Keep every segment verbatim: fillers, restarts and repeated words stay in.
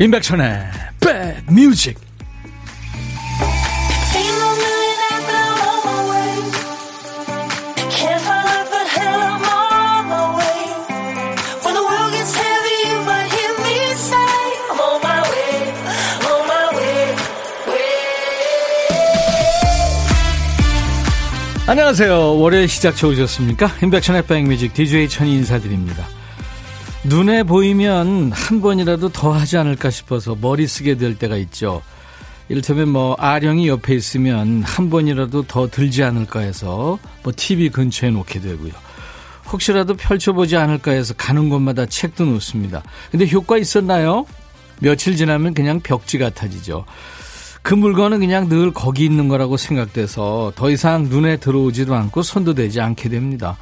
임백천의 백뮤직. 안녕하세요. 월요일 시작 좋으셨습니까? 임백천의 백뮤직 디제이 천이 인사드립니다. 눈에 보이면 한 번이라도 더 하지 않을까 싶어서 머리 쓰게 될 때가 있죠. 이를테면 뭐 아령이 옆에 있으면 한 번이라도 더 들지 않을까 해서 뭐 티비 근처에 놓게 되고요. 혹시라도 펼쳐보지 않을까 해서 가는 곳마다 책도 놓습니다. 근데 효과 있었나요? 며칠 지나면 그냥 벽지 같아지죠. 그 물건은 그냥 늘 거기 있는 거라고 생각돼서 더 이상 눈에 들어오지도 않고 손도 대지 않게 됩니다.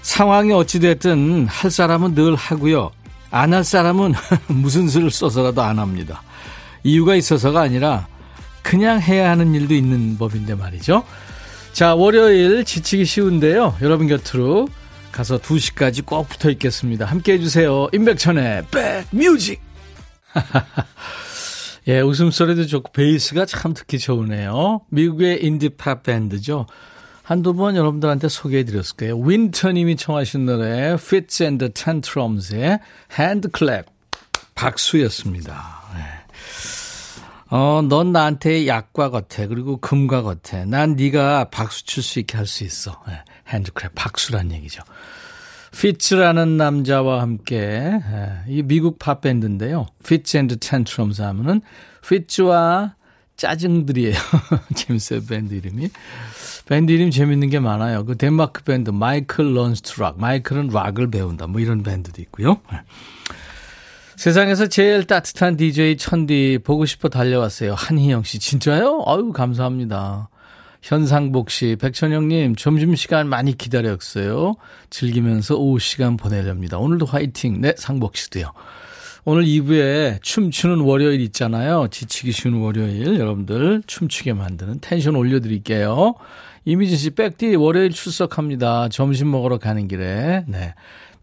상황이 어찌됐든 할 사람은 늘 하고요. 안 할 사람은 무슨 수를 써서라도 안 합니다. 이유가 있어서가 아니라 그냥 해야 하는 일도 있는 법인데 말이죠. 자, 월요일 지치기 쉬운데요. 여러분 곁으로 가서 두 시까지 꼭 붙어 있겠습니다. 함께해 주세요. 임백천의 백뮤직. 예, 웃음소리도 좋고 베이스가 참 듣기 좋으네요. 미국의 인디팝 밴드죠. 한두 번 여러분들한테 소개해드렸을 거예요. 윈터님이 청하신 노래 Fitz and the Tantrums의 Hand Clap, 박수였습니다. 네. 어, 넌 나한테 약과 같아. 그리고 금과 같아. 난 네가 박수 칠 수 있게 할 수 있어. 네. Hand Clap, 박수란 얘기죠. 피츠라는 남자와 함께 이 미국 팝 밴드인데요. Fitz and Tantrums 하면은 피츠와 짜증들이에요. 재밌어요, 밴드 이름이. 밴드 이름 재밌는 게 많아요. 그 덴마크 밴드 마이클 런스 투 락. 마이클은 락을 배운다. 뭐 이런 밴드도 있고요. 세상에서 제일 따뜻한 디제이 천디 보고 싶어 달려왔어요. 한희영 씨. 진짜요? 아유, 감사합니다. 현상복 씨, 백천영님 점심시간 많이 기다렸어요. 즐기면서 오후 시간 보내렵니다. 오늘도 화이팅. 네, 상복 씨도요. 오늘 이 부에 춤추는 월요일 있잖아요. 지치기 쉬운 월요일 여러분들 춤추게 만드는 텐션 올려드릴게요. 이미진 씨, 백디 월요일 출석합니다. 점심 먹으러 가는 길에. 네,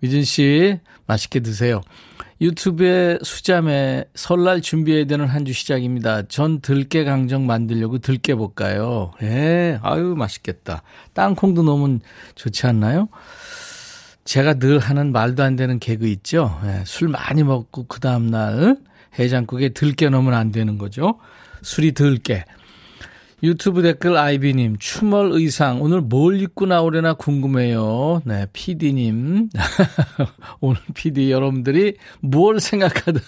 미진 씨 맛있게 드세요. 유튜브에 수자매 설날 준비해야 되는 한 주 시작입니다. 전 들깨 강정 만들려고 들깨 볼까요? 예, 아유 맛있겠다. 땅콩도 넣으면 좋지 않나요? 제가 늘 하는 말도 안 되는 개그 있죠. 예, 술 많이 먹고 그 다음날 해장국에 들깨 넣으면 안 되는 거죠. 술이 들깨. 유튜브 댓글 아이비님, 추멀 의상 오늘 뭘 입고 나오려나 궁금해요. 네, 피디님 오늘 피디 여러분들이 뭘 생각하든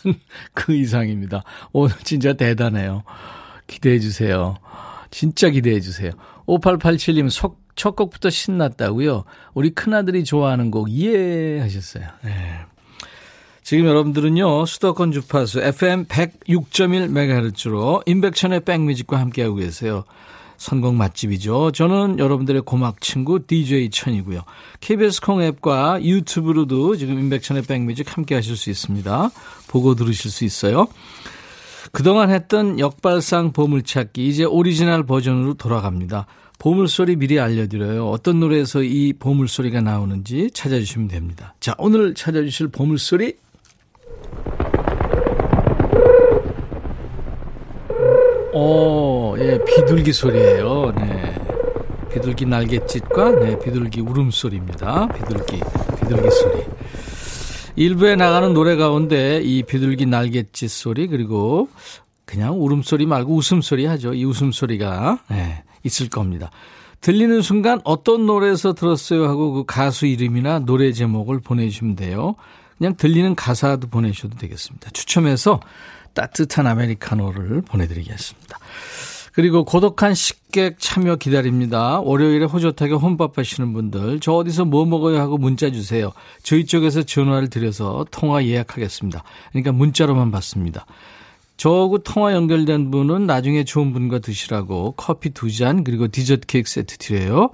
그 의상입니다. 오늘 진짜 대단해요. 기대해 주세요. 진짜 기대해 주세요. 오팔팔칠님 속, 첫 곡부터 신났다고요. 우리 큰아들이 좋아하는 곡 예 하셨어요. 네. 지금 여러분들은요, 수도권 주파수 에프엠 백육 점 일 메가헤르츠로 임백천의 백뮤직과 함께하고 계세요. 선곡 맛집이죠. 저는 여러분들의 고막 친구 디제이 천이고요. 케이비에스 콩 앱과 유튜브로도 지금 임백천의 백뮤직 함께하실 수 있습니다. 보고 들으실 수 있어요. 그동안 했던 역발상 보물찾기, 이제 오리지널 버전으로 돌아갑니다. 보물소리 미리 알려드려요. 어떤 노래에서 이 보물소리가 나오는지 찾아주시면 됩니다. 자, 오늘 찾아주실 보물소리 오, 예, 비둘기 소리예요. 네, 비둘기 날갯짓과 네, 비둘기 울음소리입니다. 비둘기, 비둘기 소리. 일부에 나가는 노래 가운데 이 비둘기 날갯짓 소리 그리고 그냥 울음소리 말고 웃음소리 하죠. 이 웃음소리가 네, 있을 겁니다. 들리는 순간 어떤 노래에서 들었어요 하고 그 가수 이름이나 노래 제목을 보내주시면 돼요. 그냥 들리는 가사도 보내주셔도 되겠습니다. 추첨해서 따뜻한 아메리카노를 보내드리겠습니다. 그리고 고독한 식객 참여 기다립니다. 월요일에 호젓하게 혼밥하시는 분들 저 어디서 뭐 먹어요 하고 문자 주세요. 저희 쪽에서 전화를 드려서 통화 예약하겠습니다. 그러니까 문자로만 받습니다. 저하고 통화 연결된 분은 나중에 좋은 분과 드시라고 커피 두 잔 그리고 디저트 케이크 세트 드려요.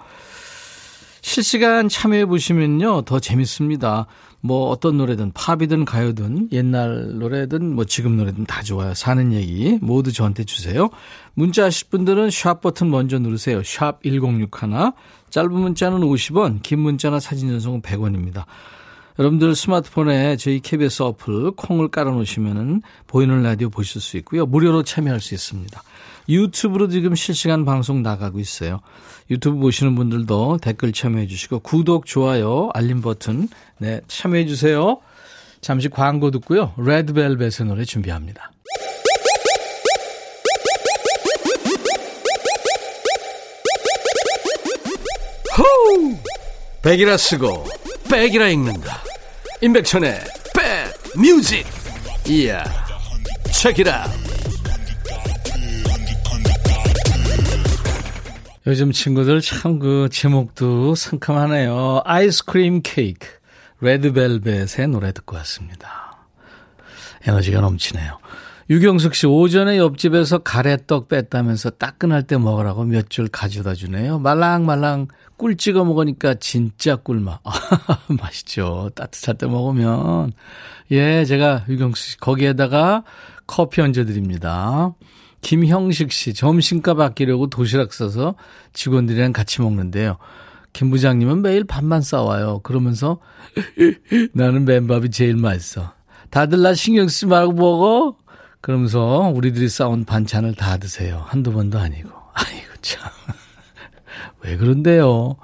실시간 참여해 보시면요 더 재밌습니다. 뭐 어떤 노래든 팝이든 가요든 옛날 노래든 뭐 지금 노래든 다 좋아요. 사는 얘기 모두 저한테 주세요. 문자 하실 분들은 샵 버튼 먼저 누르세요. 샵 천육십일 짧은 문자는 오십 원 긴 문자나 사진 전송은 백 원입니다. 여러분들 스마트폰에 저희 케이비에스 어플 콩을 깔아놓으시면 보이는 라디오 보실 수 있고요. 무료로 참여할 수 있습니다. 유튜브로 지금 실시간 방송 나가고 있어요. 유튜브 보시는 분들도 댓글 참여해 주시고 구독, 좋아요, 알림 버튼 네 참여해 주세요. 잠시 광고 듣고요. 레드 벨벳의 노래 준비합니다. 호우! 백이라 쓰고 백이라 읽는다. 임백천의 백 뮤직. 이야. 책이라. 요즘 친구들 참 그 제목도 상큼하네요. 아이스크림 케이크. 레드벨벳의 노래 듣고 왔습니다. 에너지가 넘치네요. 유경숙 씨, 오전에 옆집에서 가래떡 뺐다면서 따끈할 때 먹으라고 몇 줄 가져다 주네요. 말랑말랑 꿀 찍어 먹으니까 진짜 꿀맛. 아, 맛있죠. 따뜻할 때 먹으면. 예, 제가 유경숙 씨 거기에다가 커피 얹어드립니다. 김형식 씨, 점심값 아끼려고 도시락 싸서 직원들이랑 같이 먹는데요. 김 부장님은 매일 밥만 싸와요. 그러면서 나는 맨밥이 제일 맛있어. 다들 나 신경 쓰지 말고 먹어. 그러면서 우리들이 싸온 반찬을 다 드세요. 한두 번도 아니고. 아이고 참. 왜 그런데요.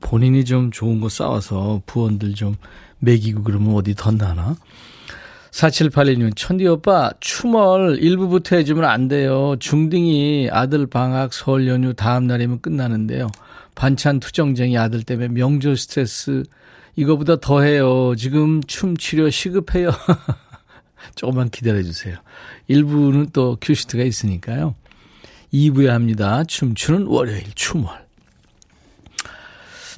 본인이 좀 좋은 거 싸와서 부원들 좀 먹이고 그러면 어디 덧나나. 사칠팔이 님, 천디 오빠 추멀 일부부터 해주면 안 돼요. 중딩이 아들 방학 설 연휴 다음 날이면 끝나는데요. 반찬 투정쟁이 아들 때문에 명절 스트레스 이거보다 더해요. 지금 춤 치료 시급해요. 조금만 기다려주세요. 일 부는 또 큐시트가 있으니까요. 이 부에 합니다. 춤추는 월요일 추멀.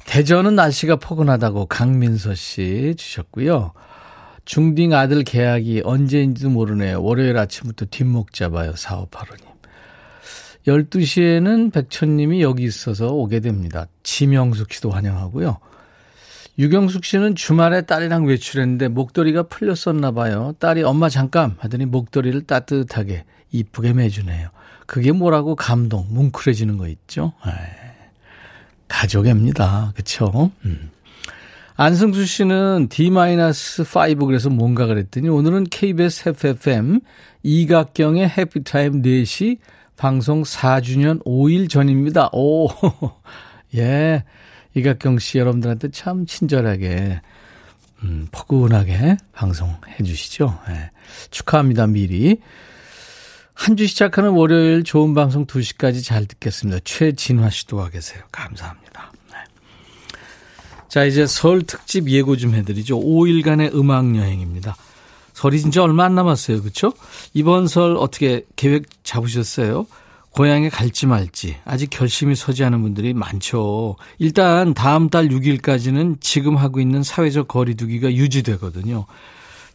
대전은 날씨가 포근하다고 강민서 씨 주셨고요. 중딩 아들 개학이 언제인지도 모르네요. 월요일 아침부터 뒷목 잡아요. 사오팔오 님. 열두 시에는 백천님이 여기 있어서 오게 됩니다. 지명숙 씨도 환영하고요. 유경숙 씨는 주말에 딸이랑 외출했는데 목도리가 풀렸었나 봐요. 딸이 엄마 잠깐 하더니 목도리를 따뜻하게 이쁘게 매주네요. 그게 뭐라고 감동, 뭉클해지는 거 있죠. 에이, 가족입니다. 그렇죠? 음. 안승수 씨는 디 마이너스 오 그래서 뭔가 그랬더니 오늘은 케이비에스 에프에프엠 이각경의 해피타임 네 시 방송 사 주년 오 일 전입니다. 오, 예. 이각경 씨 여러분들한테 참 친절하게, 음, 포근하게 방송해 주시죠. 예. 축하합니다, 미리. 한 주 시작하는 월요일 좋은 방송 두 시까지 잘 듣겠습니다. 최진화 씨도 와 계세요. 감사합니다. 네. 자, 이제 설 특집 예고 좀 해드리죠. 오 일간의 음악 여행입니다. 설이 진짜 얼마 안 남았어요. 그렇죠? 이번 설 어떻게 계획 잡으셨어요? 고향에 갈지 말지 아직 결심이 서지 않은 분들이 많죠. 일단 다음 달 육 일까지는 지금 하고 있는 사회적 거리 두기가 유지되거든요.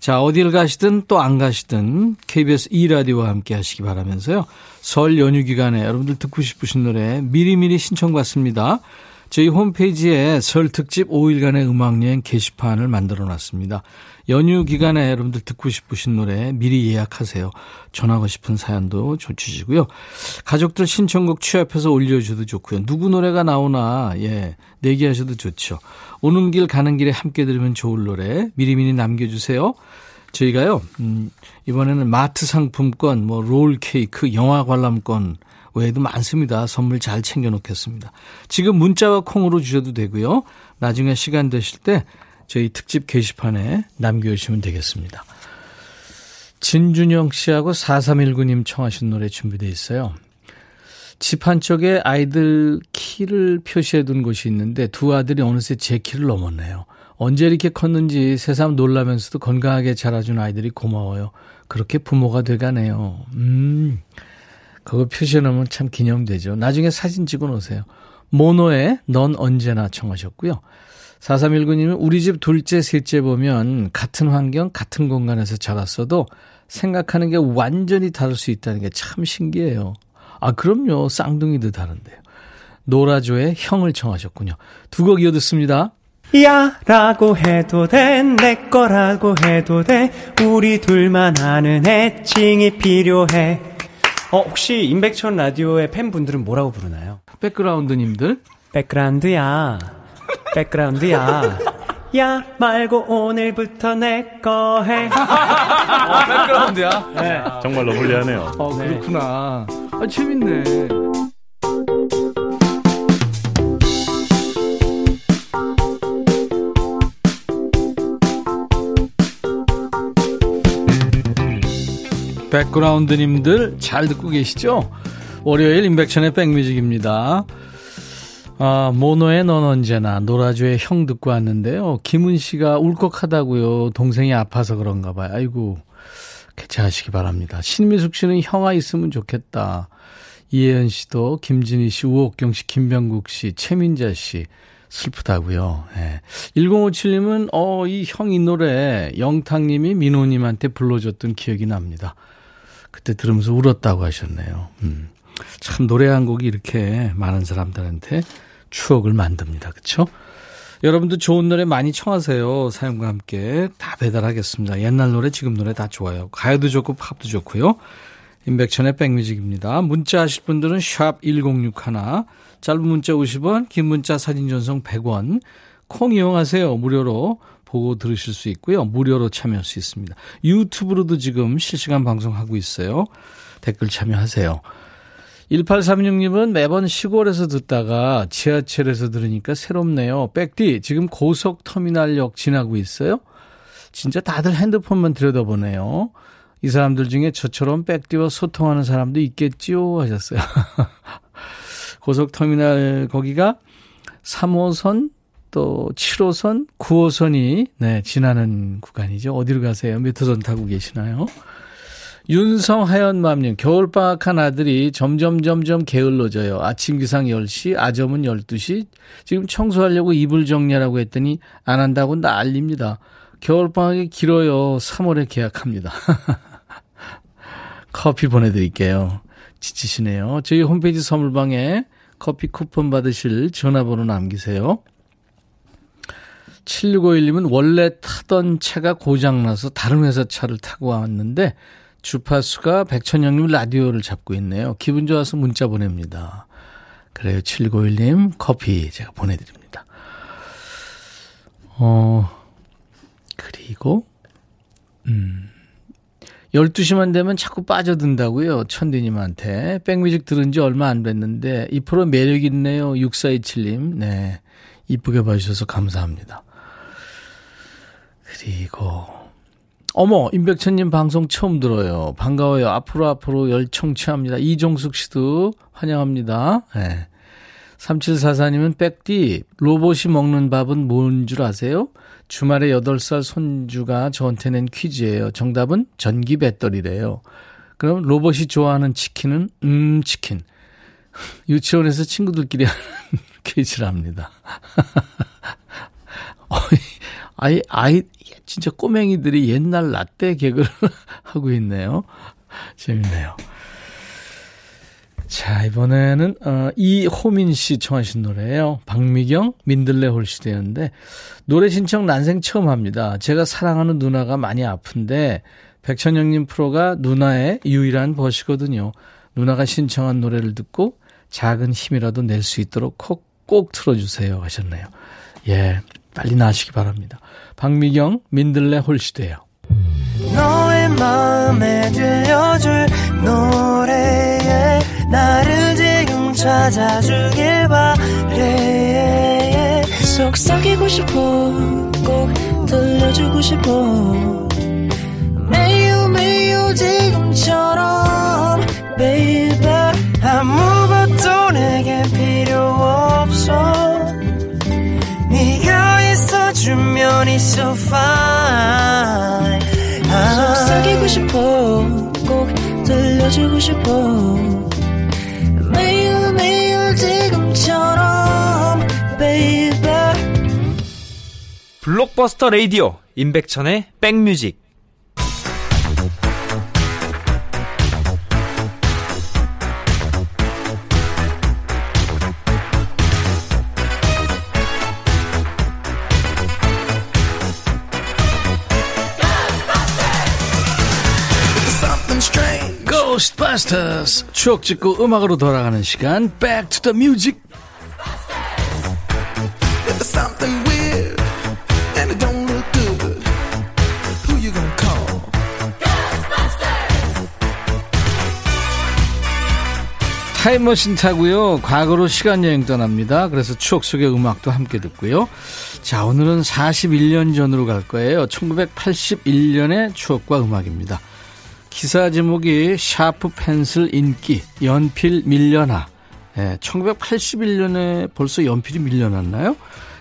자, 어딜 가시든 또 안 가시든 케이비에스 이 라디오와 함께 하시기 바라면서요. 설 연휴 기간에 여러분들 듣고 싶으신 노래 미리미리 신청받습니다. 저희 홈페이지에 설 특집 오 일간의 음악여행 게시판을 만들어놨습니다. 연휴 기간에 여러분들 듣고 싶으신 노래 미리 예약하세요. 전하고 싶은 사연도 주시고요. 가족들 신청곡 취합해서 올려주셔도 좋고요. 누구 노래가 나오나 예 내기하셔도 좋죠. 오는 길 가는 길에 함께 들으면 좋을 노래 미리미리 남겨주세요. 저희가요 음, 이번에는 마트 상품권, 뭐 롤케이크, 영화 관람권 외에도 많습니다. 선물 잘 챙겨놓겠습니다. 지금 문자와 콩으로 주셔도 되고요. 나중에 시간 되실 때 저희 특집 게시판에 남겨주시면 되겠습니다. 진준영 씨하고 사삼일구 님 청하신 노래 준비되어 있어요. 집 한쪽에 아이들 키를 표시해둔 곳이 있는데 두 아들이 어느새 제 키를 넘었네요. 언제 이렇게 컸는지 새삼 놀라면서도 건강하게 자라준 아이들이 고마워요. 그렇게 부모가 돼가네요. 음... 그거 표시해놓으면 참 기념되죠. 나중에 사진 찍어놓으세요. 모노의 넌 언제나 청하셨고요. 사삼일구 님은 우리 집 둘째 셋째 보면 같은 환경 같은 공간에서 자랐어도 생각하는 게 완전히 다를 수 있다는 게 참 신기해요. 아 그럼요. 쌍둥이도 다른데요. 노라조의 형을 청하셨군요. 두 곡 이어듣습니다. 야 라고 해도 돼 내 거라고 해도 돼 우리 둘만 아는 애칭이 필요해. 어, 혹시 임백천 라디오의 팬분들은 뭐라고 부르나요? 백그라운드님들? 백그라운드야. 백그라운드야. 야 말고 오늘부터 내거 해. 아, 백그라운드야. 네. 정말 러블리하네요. 어, 그렇구나. 아, 재밌네. 백그라운드님들 잘 듣고 계시죠? 월요일 임백천의 백뮤직입니다. 아, 모노의 넌 언제나, 노라조의 형 듣고 왔는데요. 김은씨가 울컥하다고요. 동생이 아파서 그런가 봐요. 아이고, 개차하시기 바랍니다. 신미숙씨는 형아 있으면 좋겠다. 이혜연씨도 김진희씨, 우옥경씨, 김병국씨, 최민자씨 슬프다고요. 네. 일공오칠님은 어, 이 형 이 노래 영탁님이 민호님한테 불러줬던 기억이 납니다. 그때 들으면서 울었다고 하셨네요. 음. 참 노래 한 곡이 이렇게 많은 사람들한테 추억을 만듭니다. 그렇죠? 여러분도 좋은 노래 많이 청하세요. 사연과 함께 다 배달하겠습니다. 옛날 노래 지금 노래 다 좋아요. 가요도 좋고 팝도 좋고요. 임백천의 백뮤직입니다. 문자 하실 분들은 샵 일공육일, 짧은 문자 오십 원, 긴 문자 사진 전송 백 원, 콩 이용하세요. 무료로 보고 들으실 수 있고요. 무료로 참여할 수 있습니다. 유튜브로도 지금 실시간 방송하고 있어요. 댓글 참여하세요. 일팔삼육님은 매번 시골에서 듣다가 지하철에서 들으니까 새롭네요. 백디, 지금 고속터미널역 지나고 있어요? 진짜 다들 핸드폰만 들여다보네요. 이 사람들 중에 저처럼 백디와 소통하는 사람도 있겠지요? 하셨어요. 고속터미널 거기가 삼 호선, 또 칠 호선, 구 호선이 네, 지나는 구간이죠. 어디로 가세요? 몇 호선 타고 계시나요? 윤성하연맘님, 겨울방학한 아들이 점점 점점 게을러져요. 아침 기상 열 시, 아점은 열두 시. 지금 청소하려고 이불 정리하라고 했더니 안 한다고 난립니다. 겨울방학이 길어요. 삼월에 계약합니다. 커피 보내드릴게요. 지치시네요. 저희 홈페이지 선물방에 커피 쿠폰 받으실 전화번호 남기세요. 칠육오일님은 원래 타던 차가 고장나서 다른 회사 차를 타고 왔는데 주파수가 백천영님 라디오를 잡고 있네요. 기분 좋아서 문자 보냅니다. 그래요. 칠구오일님 커피 제가 보내드립니다. 어, 그리고 음, 열두 시만 되면 자꾸 빠져든다고요. 천디님한테. 백뮤직 들은 지 얼마 안 됐는데 이 프로 매력 있네요. 육사이칠님. 네, 이쁘게 봐주셔서 감사합니다. 그리고 어머, 임백천님 방송 처음 들어요. 반가워요. 앞으로 앞으로 열청취합니다. 이종숙 씨도 환영합니다. 네. 삼칠사사님은 백디, 로봇이 먹는 밥은 뭔 줄 아세요? 주말에 여덟 살 손주가 저한테 낸 퀴즈예요. 정답은 전기 배터리래요. 그럼 로봇이 좋아하는 치킨은 음 치킨. 유치원에서 친구들끼리 하는 퀴즈랍니다. 어이. 아이, 아이, 진짜 꼬맹이들이 옛날 라떼 개그를 하고 있네요. 재밌네요. 자, 이번에는, 어, 이호민 씨 청하신 노래예요. 박미경, 민들레 홀시대였는데, 노래 신청 난생 처음 합니다. 제가 사랑하는 누나가 많이 아픈데, 백천영님 프로가 누나의 유일한 벗이거든요. 누나가 신청한 노래를 듣고, 작은 힘이라도 낼 수 있도록 꼭, 꼭 틀어주세요. 하셨네요. 예. 빨리 나으시기 바랍니다. 박미경, 민들레 홀시대요. 너의 마음에 들려줄 노래에 나를 지금 찾아주길 바래. 속삭이고 싶어, 꼭 들려주고 싶어. 매우 매우 지금처럼 baby, 아무것도 내게 필요 없어. 네가 있어주면 it's so fine. 속삭이고 싶어, 꼭 들려주고 싶어. 매일 매일 지금처럼 baby. 블록버스터 라디오 임백천의 백뮤직. Ghostbusters. 추억 찍고 음악으로 돌아가는 시간, Back to the Music. 타임머신 타고요 과거로 시간여행 떠납니다. 그래서 추억 속의 음악도 함께 듣고요. 자, 오늘은 사십일 년 전으로 갈 거예요. 천구백팔십일 년의 추억과 음악입니다. 기사 제목이 샤프 펜슬 인기 연필 밀려나. 예, 천구백팔십일 년에 벌써 연필이 밀려났나요?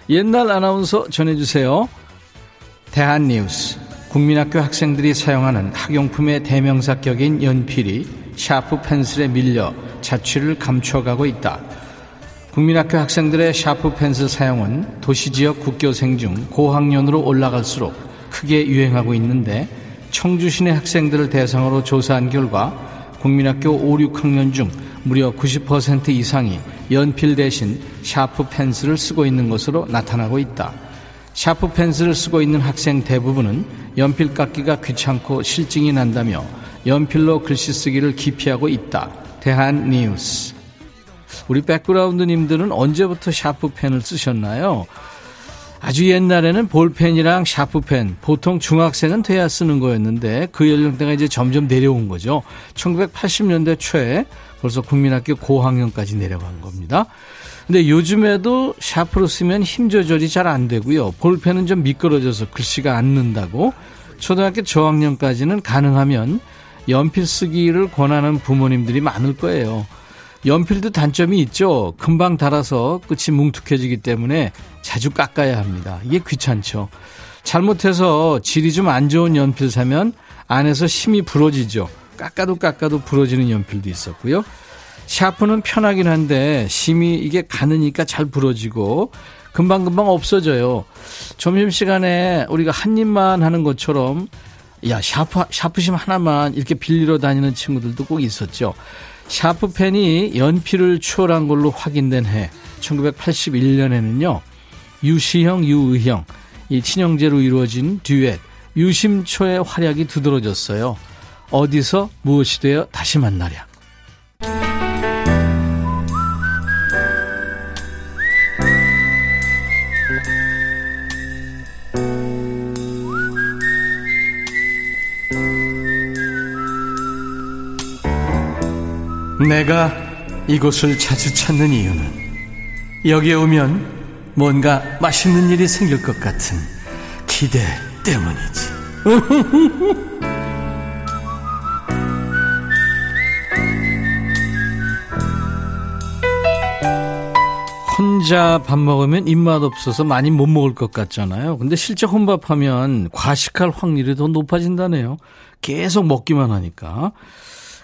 옛날 아나운서 전해주세요. 대한뉴스. 국민학교 학생들이 사용하는 학용품의 대명사 격인 연필이 샤프 펜슬에 밀려 자취를 감춰가고 있다. 국민학교 학생들의 샤프 펜슬 사용은 도시지역 국교생 중 고학년으로 올라갈수록 크게 유행하고 있는데, 청주시내 학생들을 대상으로 조사한 결과 국민학교 오, 육 학년 중 무려 구십 퍼센트 이상이 연필 대신 샤프 펜슬을 쓰고 있는 것으로 나타나고 있다. 샤프 펜슬을 쓰고 있는 학생 대부분은 연필 깎기가 귀찮고 실증이 난다며 연필로 글씨 쓰기를 기피하고 있다. 대한뉴스. 우리 백그라운드님들은 언제부터 샤프펜을 쓰셨나요? 아주 옛날에는 볼펜이랑 샤프펜, 보통 중학생은 돼야 쓰는 거였는데 그 연령대가 이제 점점 내려온 거죠. 천구백팔십 년대 초에 벌써 국민학교 고학년까지 내려간 겁니다. 근데 요즘에도 샤프로 쓰면 힘 조절이 잘 안 되고요. 볼펜은 좀 미끄러져서 글씨가 안 는다고 초등학교 저학년까지는 가능하면 연필 쓰기를 권하는 부모님들이 많을 거예요. 연필도 단점이 있죠. 금방 닳아서 끝이 뭉툭해지기 때문에 자주 깎아야 합니다. 이게 귀찮죠. 잘못해서 질이 좀 안 좋은 연필 사면 안에서 심이 부러지죠. 깎아도 깎아도 부러지는 연필도 있었고요. 샤프는 편하긴 한데 심이 이게 가느니까 잘 부러지고 금방금방 없어져요. 점심시간에 우리가 한 입만 하는 것처럼 야 샤프, 샤프심 하나만 이렇게 빌리러 다니는 친구들도 꼭 있었죠. 샤프펜이 연필을 추월한 걸로 확인된 해 천구백팔십일 년에는요 유시형, 유의형 이 친형제로 이루어진 듀엣 유심초의 활약이 두드러졌어요. 어디서 무엇이 되어 다시 만나랴. 내가 이곳을 자주 찾는 이유는 여기에 오면 뭔가 맛있는 일이 생길 것 같은 기대 때문이지. 혼자 밥 먹으면 입맛 없어서 많이 못 먹을 것 같잖아요. 근데 실제 혼밥하면 과식할 확률이 더 높아진다네요. 계속 먹기만 하니까.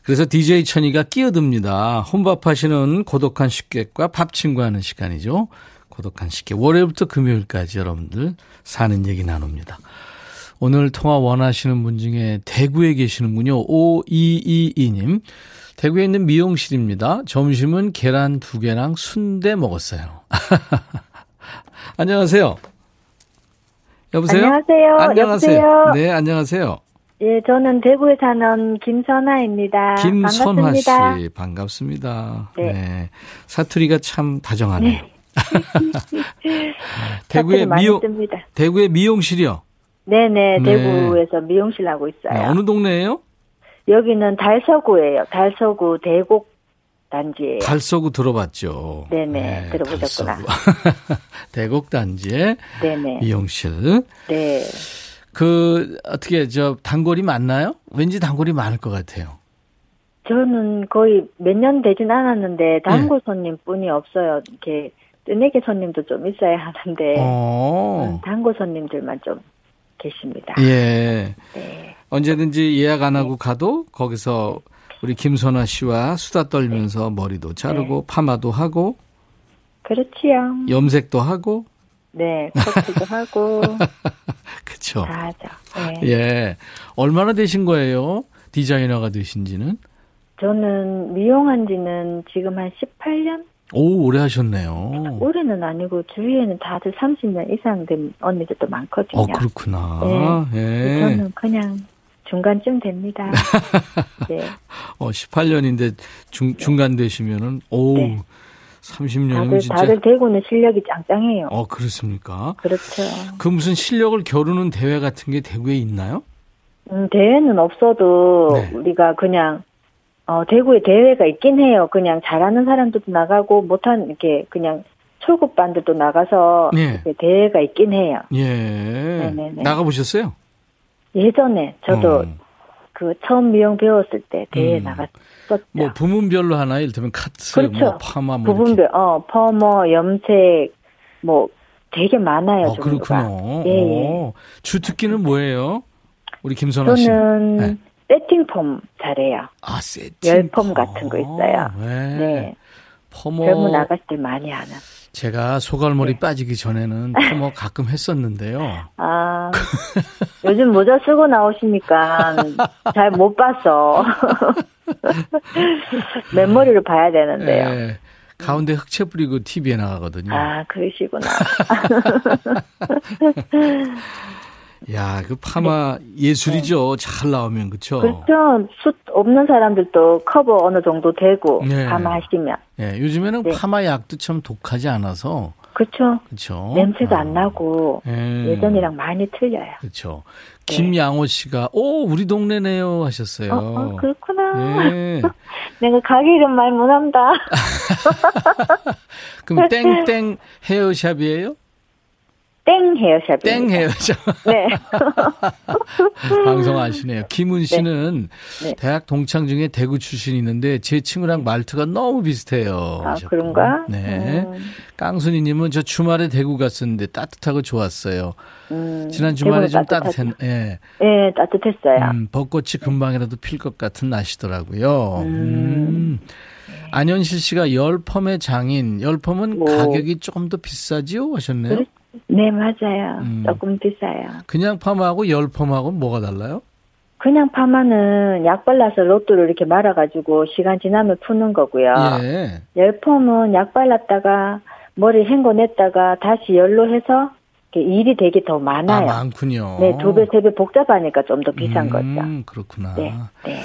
그래서 디제이 천이가 끼어듭니다. 혼밥하시는 고독한 식객과 밥 친구하는 시간이죠. 고독한 식객. 월요일부터 금요일까지 여러분들 사는 얘기 나눕니다. 오늘 통화 원하시는 분 중에 대구에 계시는군요. 오이이이 님. 대구에 있는 미용실입니다. 점심은 계란 두 개랑 순대 먹었어요. 안녕하세요. 여보세요? 안녕하세요. 안녕하세요. 여보세요? 네, 안녕하세요. 예, 저는 대구에 사는 김선화입니다. 김선화 반갑습니다. 씨, 반갑습니다. 네. 네. 사투리가 참 다정하네요. 네. 대구의 미용, 대구의 미용실이요? 네네, 네. 대구에서 미용실 하고 있어요. 네, 어느 동네예요? 여기는 달서구예요. 달서구 대곡 단지예요. 달서구 들어봤죠? 네네, 네, 들어보셨구나. 대곡 단지에 네네. 미용실. 네. 그 어떻게 저 단골이 많나요? 왠지 단골이 많을 것 같아요. 저는 거의 몇 년 되진 않았는데 단골 네. 손님뿐이 없어요. 이렇게 뜨내기 손님도 좀 있어야 하는데 오. 단골 손님들만 좀 계십니다. 예. 네. 언제든지 예약 안 하고 네. 가도 거기서 우리 김선화 씨와 수다 떨면서 네. 머리도 자르고 네. 파마도 하고 그렇지요. 염색도 하고 네, 커피도 하고. 그쵸. 다 하죠. 네. 예. 얼마나 되신 거예요? 디자이너가 되신지는? 저는 미용한 지는 지금 한 십팔 년? 오, 오래 하셨네요. 올해는 아니고, 주위에는 다들 삼십 년 이상 된 언니들도 많거든요. 어, 그렇구나. 네. 예. 저는 그냥 중간쯤 됩니다. 네. 어, 십팔 년인데 중, 중간 되시면은, 오. 네. 삼십 년이면 다들, 진짜. 다들 대구는 실력이 짱짱해요. 어, 그렇습니까? 그렇죠. 그 무슨 실력을 겨루는 대회 같은 게 대구에 있나요? 음, 대회는 없어도 네. 우리가 그냥 어, 대구에 대회가 있긴 해요. 그냥 잘하는 사람들도 나가고 못한 이렇게 그냥 출국 반들도 나가서 예. 대회가 있긴 해요. 예. 나가 보셨어요? 예전에 저도 음. 그 처음 미용 배웠을 때 대회 음. 나갔었죠. 뭐 부문별로 하나, 이를테면 카트, 그렇죠. 뭐 파마, 뭐 부문별, 어, 퍼머, 염색, 뭐 되게 많아요. 어, 그렇군요. 예, 예. 주특기는 뭐예요, 우리 김선아 씨? 저는 네. 세팅폼 잘해요. 아, 세팅. 열폼 같은 거 있어요. 네. 네. 퍼머. 젊은 아가씨들 많이 하는. 제가 소갈머리 네. 빠지기 전에는 퍼머 가끔 했었는데요. 아, 요즘 모자 쓰고 나오시니까 잘 못 봐서 맨머리로 봐야 되는데요. 네. 가운데 흑채 뿌리고 티비에 나가거든요. 아, 그러시구나. 야, 그 파마 예술이죠. 네. 잘 나오면, 그렇죠? 그렇죠. 숱 없는 사람들도 커버 어느 정도 되고 네. 파마하시면. 네, 요즘에는 네. 파마 약도 참 독하지 않아서. 그렇죠. 그렇죠. 냄새도 어. 안 나고 네. 예전이랑 많이 틀려요. 그렇죠. 네. 김양호 씨가 오, 우리 동네네요 하셨어요. 어, 어, 그렇구나. 네. 내가 가게 이름 말 못한다. 그럼 땡땡 헤어샵이에요? 땡 헤어샵. 땡 헤어샵. 네. 방송 아시네요. 김은 씨는 네. 네. 대학 동창 중에 대구 출신이 있는데 제 친구랑 말투가 너무 비슷해요. 아, 하셨고. 그런가? 네. 음. 깡순이님은 저 주말에 대구 갔었는데 따뜻하고 좋았어요. 음, 지난 주말에 좀 따뜻했, 예. 예, 따뜻했어요. 음, 벚꽃이 금방이라도 필 것 같은 날씨더라고요. 음. 음. 안현실 씨가 열펌의 장인. 열펌은 오. 가격이 조금 더 비싸지요? 하셨네요. 그렇, 네, 맞아요. 음. 조금 비싸요. 그냥 파마하고 열펌하고 뭐가 달라요? 그냥 파마는 약 발라서 로또를 이렇게 말아가지고 시간 지나면 푸는 거고요. 예. 열펌은 약 발랐다가 머리 헹궈냈다가 다시 열로 해서 일이 되게 더 많아요. 아, 많군요. 네, 두 배, 세 배 복잡하니까 좀 더 비싼 음, 거죠. 그렇구나. 네. 네.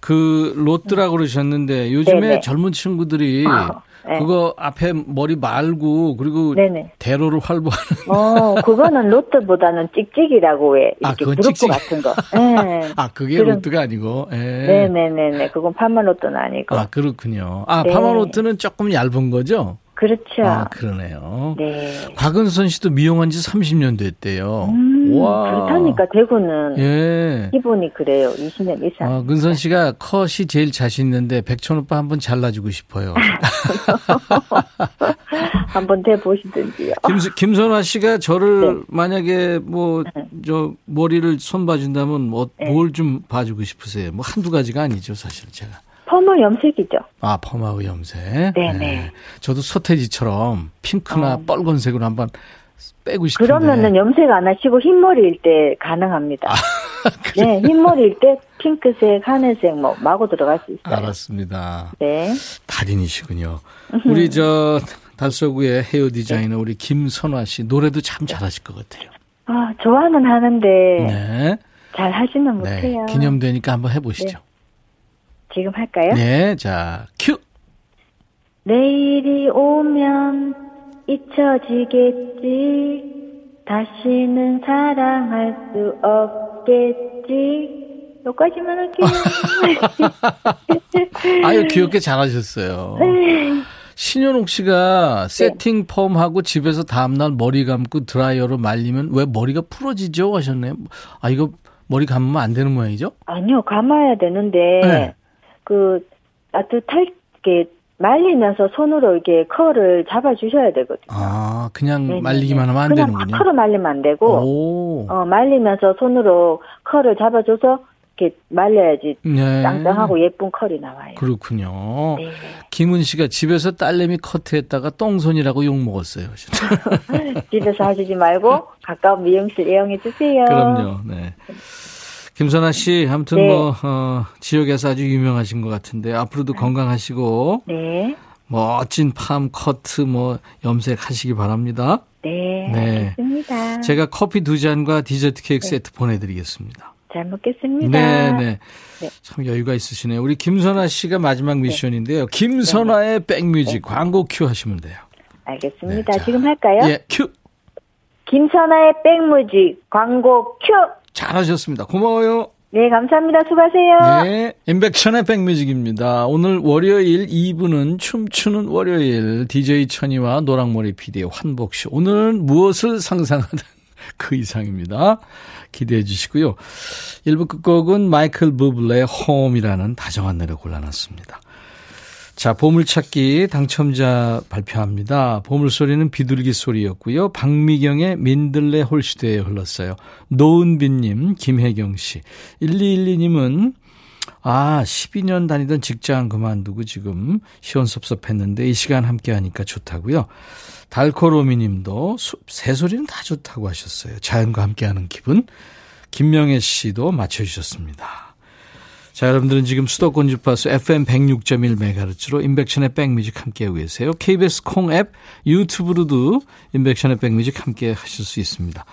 그 로또라고 그러셨는데 요즘에 네네. 젊은 친구들이 어, 네. 그거 앞에 머리 말고 그리고 네네. 대로를 활보하는. 어, 그거는 로또보다는 찍찍이라고 왜 이렇게 아, 브로커 같은 거. 네. 아, 그게 그럼, 로또가 아니고. 네, 네, 네, 네. 그건 파마 로또는 아니고. 아, 그렇군요. 아, 네. 파마 로또는 조금 얇은 거죠? 그렇죠. 아, 그러네요. 네. 곽은선 씨도 미용한 지 삼십 년 됐대요. 음, 와. 그렇다니까, 대구는. 예. 기본이 그래요. 이십 년 이상. 아, 근선 씨가 컷이 제일 자신 있는데, 백천 오빠 한번 잘라주고 싶어요. 한번 해보시든지요. 김, 김선화 씨가 저를 네. 만약에 뭐, 저, 머리를 손 봐준다면 뭐, 네. 뭘 좀 봐주고 싶으세요? 뭐, 한두 가지가 아니죠, 사실 제가. 퍼머 염색이죠. 아, 퍼머하고 염색. 네네. 네. 저도 서태지처럼 핑크나 어. 빨간색으로 한번 빼고 싶은데. 그러면은 염색 안 하시고 흰머리일 때 가능합니다. 아, 네, 흰머리일 때 핑크색, 하늘색 뭐 마구 들어갈 수 있어요. 알았습니다. 네. 달인이시군요. 우리 저 달서구의 헤어 디자이너 네. 우리 김선화 씨 노래도 참 잘하실 것 같아요. 아, 좋아는 하는데 네. 잘 하지는 못해요. 네. 기념되니까 한번 해보시죠. 네. 지금 할까요? 네, 자, 큐! 내일이 오면 잊혀지겠지. 다시는 사랑할 수 없겠지. 여기까지만 할게요. 아유, 귀엽게 잘하셨어요. 네. 신현옥 씨가 네. 세팅 펌하고 집에서 다음날 머리 감고 드라이어로 말리면 왜 머리가 풀어지죠? 하셨네요. 아, 이거 머리 감으면 안 되는 모양이죠? 아니요, 감아야 되는데. 네. 그, 따뜻하게 말리면서 손으로 이렇게 컬을 잡아주셔야 되거든요. 아, 그냥 네네. 말리기만 하면 안 그냥 되는군요. 그냥 컬을 말리면 안 되고, 오. 어, 말리면서 손으로 컬을 잡아줘서 이렇게 말려야지 네. 짱짱하고 예쁜 컬이 나와요. 그렇군요. 네. 김은 씨가 집에서 딸내미 커트했다가 똥손이라고 욕먹었어요. 집에서 하시지 말고 가까운 미용실 이용해 주세요. 그럼요. 네. 김선아 씨, 아무튼 네. 뭐 어, 지역에서 아주 유명하신 것 같은데 앞으로도 건강하시고 네. 멋진 팜, 커트, 뭐 염색하시기 바랍니다. 네, 네. 알겠습니다. 제가 커피 두 잔과 디저트 케이크 네. 세트 보내드리겠습니다. 잘 먹겠습니다. 네, 네. 네. 참 여유가 있으시네요. 우리 김선아 씨가 마지막 미션인데요. 김선아의 백뮤직 네. 광고 큐 하시면 돼요. 알겠습니다. 네, 지금 할까요? 예, 큐. 김선아의 백뮤직 광고 큐. 잘하셨습니다. 고마워요. 네, 감사합니다. 수고하세요. 네, 인백천의 백뮤직입니다. 오늘 월요일 이 부는 춤추는 월요일 디제이 천이와 노랑머리 피디 환복씨. 오늘은 무엇을 상상하든 그 이상입니다. 기대해 주시고요. 일 부 끝곡은 마이클 부블레의 홈이라는 다정한 노래 골라놨습니다. 자, 보물찾기 당첨자 발표합니다. 보물소리는 비둘기 소리였고요. 박미경의 민들레 홀시대에 흘렀어요. 노은빈님, 김혜경씨. 일이일이님은 아, 십이 년 다니던 직장 그만두고 지금 시원섭섭했는데 이 시간 함께하니까 좋다고요. 달코로미님도 새소리는 다 좋다고 하셨어요. 자연과 함께하는 기분. 김명애씨도 맞춰주셨습니다. 자, 여러분들은 지금 수도권 주파수 에프엠 백육 점 일 메가헤르츠로 인백션의 백뮤직 함께하고 계세요. 케이비에스 콩 앱, 유튜브로도 인백션의 백뮤직 함께 하실 수 있습니다.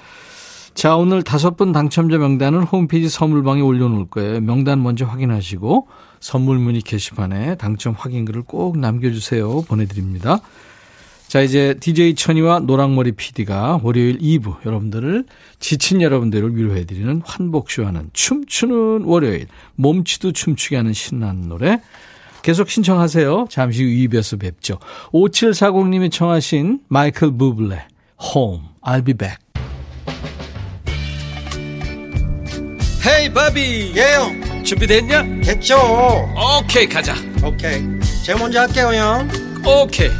자, 오늘 다섯 분 당첨자 명단은 홈페이지 선물방에 올려놓을 거예요. 명단 먼저 확인하시고 선물 문의 게시판에 당첨 확인글을 꼭 남겨주세요. 보내드립니다. 자, 이제 디제이 천이와 노랑머리 피디가 월요일 이 부 여러분들을, 지친 여러분들을 위로해드리는 환복쇼하는 춤추는 월요일, 몸치도 춤추게 하는 신나는 노래 계속 신청하세요. 잠시 후 이 부에서 뵙죠. 오칠사공님이 청하신 마이클 부블레 Home, I'll be back. Hey, 바비. 예영. Yeah. 준비됐냐? 됐죠. 오케이, okay, 가자. 오케이. Okay. 제가 먼저 할게요, 형. 오케이. Okay.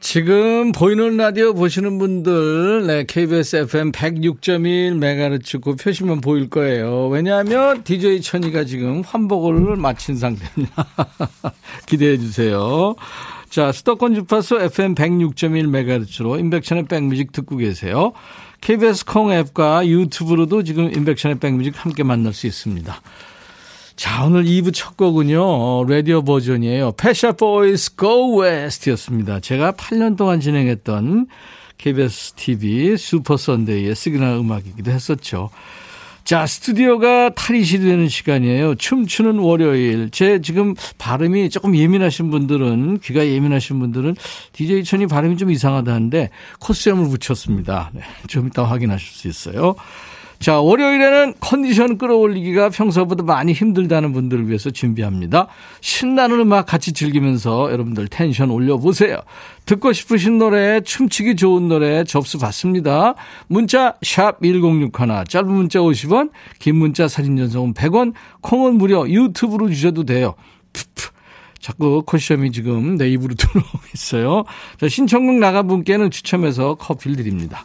지금 보이는 라디오 보시는 분들, 네, 케이비에스 에프엠 백육 점 일 메가헤르츠 그 표시만 보일 거예요. 왜냐하면 디제이 천이가 지금 환복을 마친 상태입니다. 기대해 주세요. 자, 수도권 주파수 에프엠 백육 점 일 메가헤르츠로 인백천의 백뮤직 듣고 계세요. 케이비에스 콩 앱과 유튜브로도 지금 인백천의 백뮤직 함께 만날 수 있습니다. 자, 오늘 이 부 첫 곡은요, 라디오 버전이에요. Passion Boys Go West 였습니다. 제가 팔 년 동안 진행했던 케이비에스 티비 슈퍼 선데이의 시그널 음악이기도 했었죠. 자, 스튜디오가 탈의시 되는 시간이에요. 춤추는 월요일. 제 지금 발음이 조금 예민하신 분들은, 귀가 예민하신 분들은 디제이 천이 발음이 좀 이상하다는데 콧수염을 붙였습니다. 네, 좀 이따 확인하실 수 있어요. 자, 월요일에는 컨디션 끌어올리기가 평소보다 많이 힘들다는 분들을 위해서 준비합니다. 신나는 음악 같이 즐기면서 여러분들 텐션 올려보세요. 듣고 싶으신 노래, 춤추기 좋은 노래 접수 받습니다. 문자 샵 일공육일, 짧은 문자 오십 원, 긴 문자 사진 전송은 백 원, 콩은 무료. 유튜브로 주셔도 돼요. 푸푸. 자꾸 콧시험이 지금 내 입으로 들어오고 있어요. 자, 신청곡 나간 분께는 추첨해서 커피를 드립니다.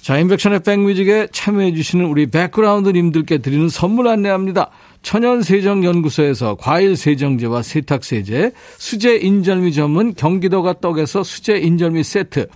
자, 인백션의 백뮤직에 참여해 주시는 우리 백그라운드님들께 드리는 선물 안내합니다. 천연세정연구소에서 과일세정제와 세탁세제, 수제인절미 전문 경기도가 떡에서 수제인절미 세트,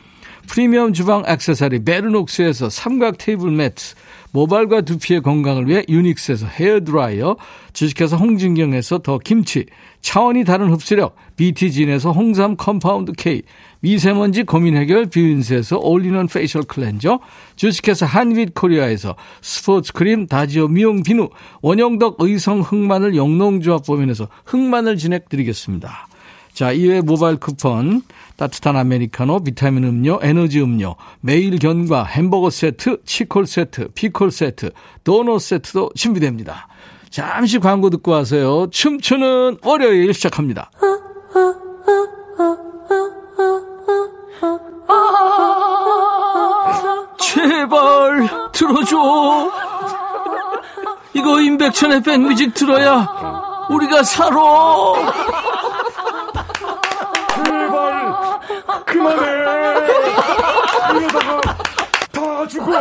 프리미엄 주방 액세서리 베르녹스에서 삼각 테이블 매트, 모발과 두피의 건강을 위해 유닉스에서 헤어드라이어, 주식회사 홍진경에서 더 김치, 차원이 다른 흡수력 비티진에서 홍삼 컴파운드 K, 미세먼지 고민 해결 뷰인스에서 올인원 페이셜 클렌저, 주식회사 한빛 코리아에서 스포츠 크림 다지오 미용 비누, 원영덕 의성 흑마늘 영농조합 법인에서 흑마늘 진액 드리겠습니다. 자, 이외 모바일 쿠폰, 따뜻한 아메리카노, 비타민 음료, 에너지 음료, 매일 견과, 햄버거 세트, 치콜 세트, 피콜 세트, 도넛 세트도 준비됩니다. 잠시 광고 듣고 와서요. 춤추는 월요일 시작합니다. 제발 들어줘. 이거 임백천의 백뮤직 들어야 우리가 살아. 제발 그만해. 이러다가 다 죽어.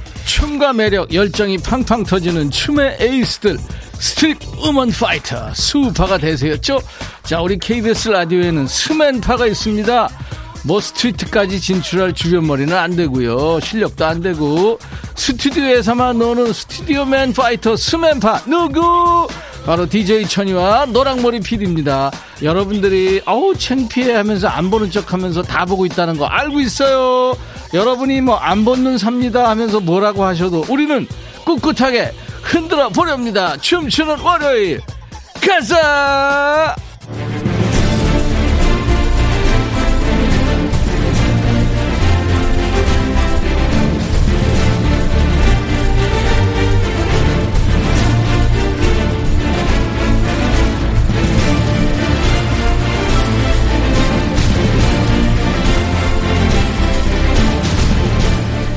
춤과 매력, 열정이 팡팡 터지는 춤의 에이스들, 스트릿 우먼 파이터, 수우파가 대세였죠. 자, 우리 케이비에스 라디오에는 스맨파가 있습니다. 뭐 스트리트까지 진출할 주변머리는 안 되고요, 실력도 안 되고 스튜디오에서만 노는 스튜디오맨 파이터 스맨파 누구? 바로 디제이 천이와 노랑머리 피디입니다. 여러분들이 어우 창피해 하면서 안 보는 척 하면서 다 보고 있다는 거 알고 있어요. 여러분이 뭐 안 보는 삽니다 하면서 뭐라고 하셔도 우리는 꿋꿋하게 흔들어 보렵니다. 춤추는 월요일 가자.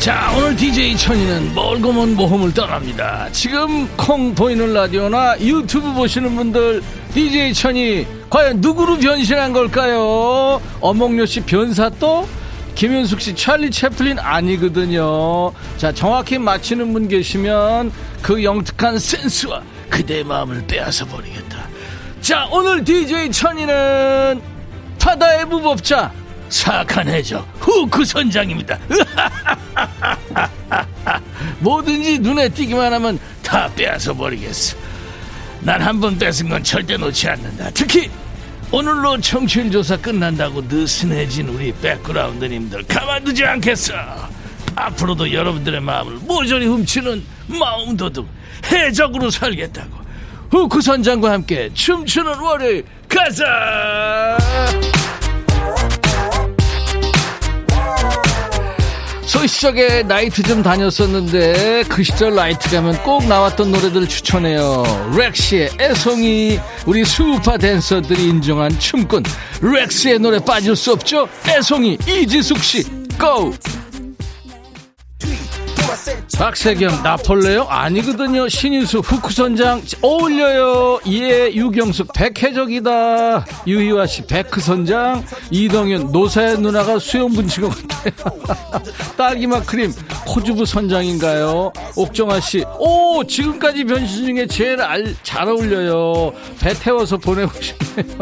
자, 오늘 디제이 천이는 멀고 먼 모험을 떠납니다. 지금 콩 보이는 라디오나 유튜브 보시는 분들, 디제이 천이 과연 누구로 변신한 걸까요? 엄홍료 씨 변사 또? 김윤숙 씨 찰리 채플린 아니거든요. 자, 정확히 맞히는 분 계시면 그 영특한 센스와 그대의 마음을 빼앗아 버리겠다. 자, 오늘 디제이 천이는 바다의 무법자 사악한 해적 후크 선장입니다. 뭐든지 눈에 띄기만 하면 다 빼앗아 버리겠어. 난 한 번 뺏은 건 절대 놓지 않는다. 특히 오늘로 청취율 조사 끝난다고 느슨해진 우리 백그라운드님들 가만두지 않겠어. 앞으로도 여러분들의 마음을 모조리 훔치는 마음도둑 해적으로 살겠다고. 후크 선장과 함께 춤추는 월요일 가자. 소시적에 나이트 좀 다녔었는데 그 시절 나이트 가면 꼭 나왔던 노래들 추천해요. 렉시의 애송이, 우리 수우파 댄서들이 인정한 춤꾼 렉시의 노래 빠질 수 없죠. 애송이, 이지숙씨 고! 박세경 나폴레요? 아니거든요. 신인수 후크선장 어울려요. 예, 유경숙 백해적이다. 유희화씨 백크선장. 이동현 노사의 누나가 수염분치고 같아요. 딸기맛 크림 코주부 선장인가요? 옥정아씨 오 지금까지 변신 중에 제일 알, 잘 어울려요. 배 태워서 보내고 싶네요.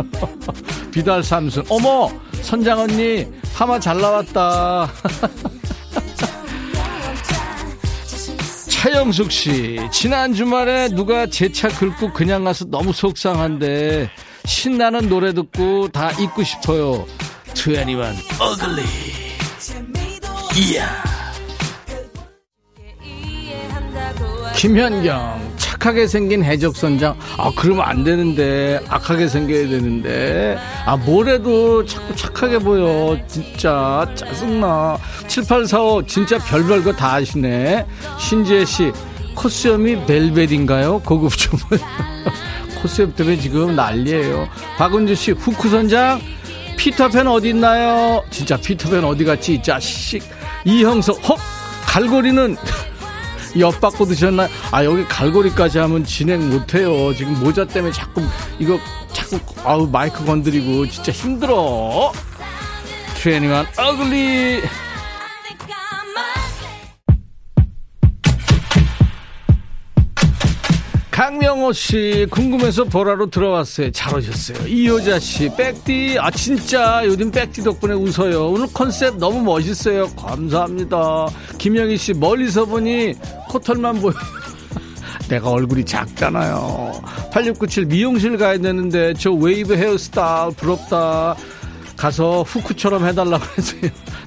비달 삼순 어머 선장언니 파마 잘 나왔다. 차영숙씨 지난 주말에 누가 제 차 긁고 그냥 가서 너무 속상한데 신나는 노래 듣고 다 잊고 싶어요. 이십일 어글리 이야. 김현경 착하게 생긴 해적선장. 아 그러면 안 되는데, 악하게 생겨야 되는데. 아 뭐래도 자꾸 착하게 보여. 진짜 짜증나. 칠팔사오 진짜 별별 거 다 아시네. 신지혜씨 코수염이 벨벳인가요? 고급 주문. 코수염 때문에 지금 난리예요. 박은주씨 후크선장 피터팬 어디있나요? 진짜 피터팬 어디갔지 이 자식. 이형석 헉 갈고리는 엿받고 드셨나요? 아 여기 갈고리까지 하면 진행 못해요. 지금 모자 때문에 자꾸 이거 자꾸 아우 마이크 건드리고 진짜 힘들어. 트웬티원 어글리. 강명호씨 궁금해서 보라로 들어왔어요. 잘 오셨어요. 이효자씨 백띠 아 진짜 요즘 백띠 덕분에 웃어요. 오늘 컨셉 너무 멋있어요. 감사합니다. 김영희씨 멀리서 보니 코털만 보여. 내가 얼굴이 작잖아요. 팔육구칠 미용실 가야 되는데 저 웨이브 헤어스타일 부럽다. 가서 후크처럼 해달라고 하세요.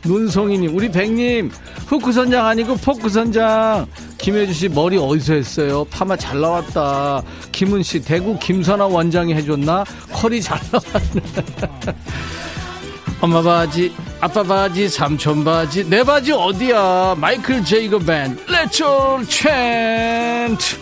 눈송이님 우리 백님 후크 선장 아니고 포크 선장. 김혜주씨 머리 어디서 했어요? 파마 잘 나왔다. 김은씨 대구 김선아 원장이 해줬나? 컬이 잘 나왔네. 엄마 바지 아빠 바지 삼촌 바지 내 바지 어디야. 마이클 제이거 밴드 Let's all chant.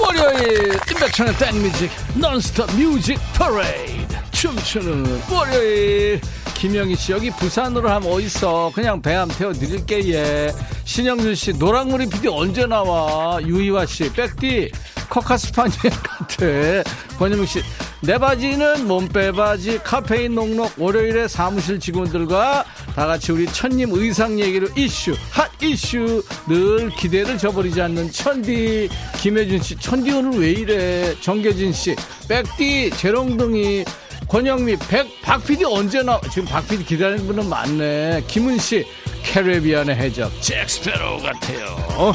월요일 임백천의 댄뮤직 논스톱 뮤직 퍼레이드 춤추는 월요일. 김영희씨 여기 부산으로 하면 어딨어. 그냥 배함 태워드릴게. 예. 신영준씨 노랑머리 피디 언제 나와. 유희화씨 백디 커카스파니엘 같아. 권영욱씨 내 바지는 몸빼바지, 카페인 녹록. 월요일에 사무실 직원들과 다같이 우리 천님 의상 얘기로 이슈 핫 이슈, 늘 기대를 저버리지 않는 천디 김혜준씨, 천디 오늘 왜 이래. 정계진씨, 백디 재롱둥이 권영미, 백, 박피디 언제 나, 지금 박피디 기다리는 분은 많네. 김은씨, 캐리비안의 해적, 잭스페로우 같아요.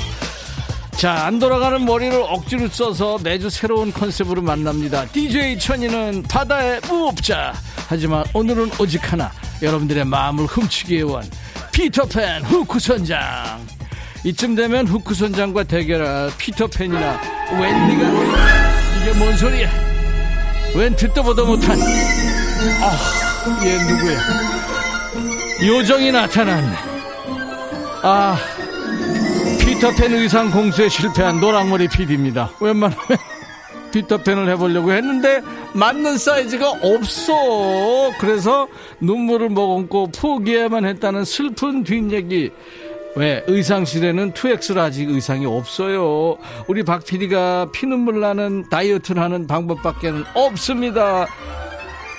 자, 안 돌아가는 머리를 억지로 써서 매주 새로운 컨셉으로 만납니다. 디제이 천이는 바다의 무법자. 하지만 오늘은 오직 하나, 여러분들의 마음을 훔치기에 원, 피터팬 후크 선장. 이쯤 되면 후크 선장과 대결할 피터팬이나 웬디가, 이게 뭔 소리야? 웬 듣도 보도 못한, 아, 얘 누구야? 요정이 나타났네. 아, 피터팬 의상 공수에 실패한 노랑머리 피디입니다. 웬만하면 피터팬을 해보려고 했는데 맞는 사이즈가 없어. 그래서 눈물을 머금고 포기해야만 했다는 슬픈 뒷얘기. 왜 의상실에는 투 엑스라 아직 의상이 없어요. 우리 박피디가 피눈물 나는 다이어트를 하는 방법밖에 없습니다.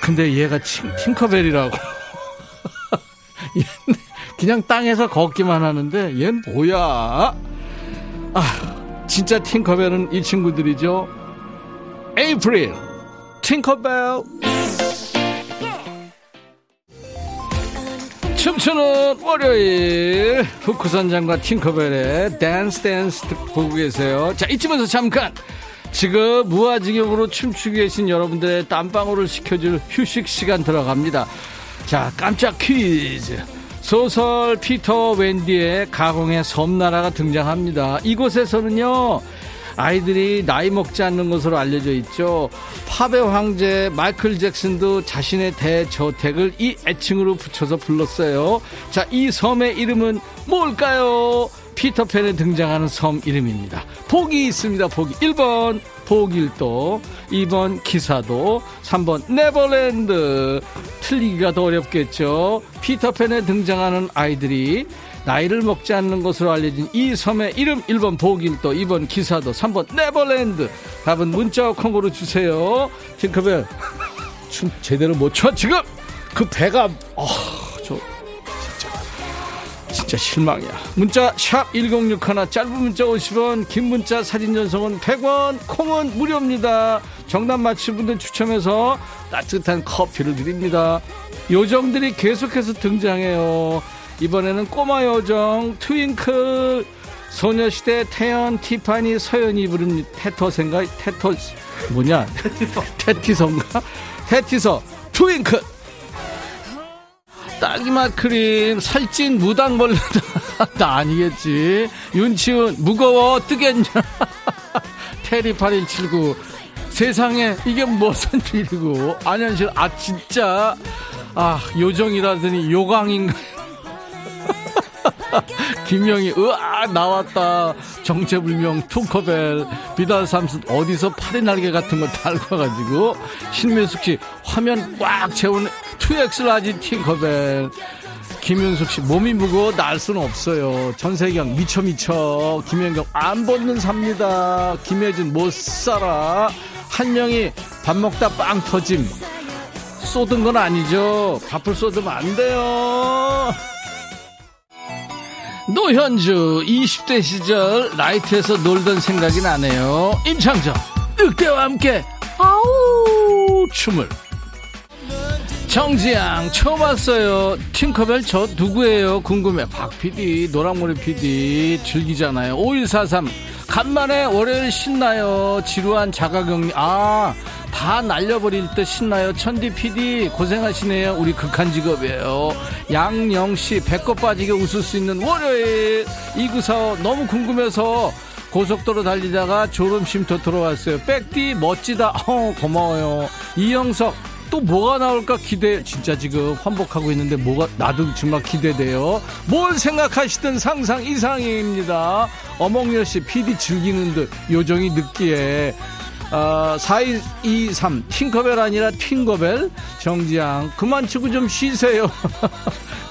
근데 얘가 침, 팅커벨이라고 그냥 땅에서 걷기만 하는데 얘는 뭐야. 아, 진짜 팅커벨은 이 친구들이죠. 에이프릴 팅커벨. 춤추는 월요일, 후크 선장과 팅커벨의 댄스 댄스 보고 계세요. 자, 이쯤에서 잠깐, 지금 무아지경으로 춤추고 계신 여러분들의 땀방울을 식혀줄 휴식 시간 들어갑니다. 자, 깜짝 퀴즈. 소설 피터 웬디의 가공의 섬나라가 등장합니다. 이곳에서는요, 아이들이 나이 먹지 않는 것으로 알려져 있죠. 팝의 황제 마이클 잭슨도 자신의 대저택을 이 애칭으로 붙여서 불렀어요. 자, 이 섬의 이름은 뭘까요? 피터팬에 등장하는 섬 이름입니다. 보기 있습니다. 보기. 일 번 보길도, 이 번 기사도, 삼 번 네버랜드. 틀리기가 더 어렵겠죠. 피터팬에 등장하는 아이들이 나이를 먹지 않는 것으로 알려진 이 섬의 이름, 일 번 보길도, 이 번 기사도, 삼 번 네버랜드. 답은 문자와 콩으로 주세요. 팅커벨 춤 제대로 못 춰 지금. 그 배가, 어, 저 진짜 진짜 실망이야. 문자 샵 일공육일, 짧은 문자 오십 원, 긴 문자 사진 전송은 백 원, 콩은 무료입니다. 정답 맞힌 분들 추첨해서 따뜻한 커피를 드립니다. 요정들이 계속해서 등장해요. 이번에는 꼬마 요정 트윙클, 소녀시대 태연, 티파니, 서연이 부른 테터생가, 테터 뭐냐 테티서인가, 테티서 트윙클. 딸기맛 크림, 살찐 무당벌레. 나 아니겠지. 윤치훈, 무거워 뜨겠냐. 테리팔일칠구, 세상에 이게 무슨 일이고. 안현실, 아 진짜, 아 요정이라더니 요강인가. 김영희, 으아 나왔다. 정체불명 퉁커벨, 비달 삼순 어디서 파리 날개 같은 거 달고 와가지고. 신민숙씨, 화면 꽉 채우는 투 엑스 라지 팅커벨. 김윤숙씨, 몸이 무거워 날 수는 없어요. 전세경, 미쳐 미쳐. 김현경, 안 벗는 삽니다. 김혜준, 못살아. 한명이, 밥 먹다 빵 터짐. 쏟은 건 아니죠. 밥을 쏟으면 안 돼요. 노현주, 이십 대 시절 라이트에서 놀던 생각이 나네요. 임창정, 늑대와 함께 아우 춤을. 정지양, 처음 왔어요. 팅커벨 저 누구예요? 궁금해. 박피디, 노랑머리 피디 즐기잖아요. 오일사삼, 간만에 월요일 신나요. 지루한 자가격리, 아 다 날려버릴 때 신나요. 천디 피디 고생하시네요. 우리 극한 직업이에요. 양영씨, 배꼽 빠지게 웃을 수 있는 월요일. 이구사오, 너무 궁금해서 고속도로 달리다가 졸음쉼터 들어왔어요. 백디 멋지다. 어, 고마워요. 이영석, 또 뭐가 나올까 기대. 진짜 지금 환복하고 있는데 뭐가, 나도 정말 기대돼요. 뭘 생각하시든 상상 이상입니다. 어몽여씨, 피디 즐기는 듯, 요정이 느끼해. 어, 사이이삼, 팅커벨 아니라 팅거벨. 정지양, 그만 치고 좀 쉬세요.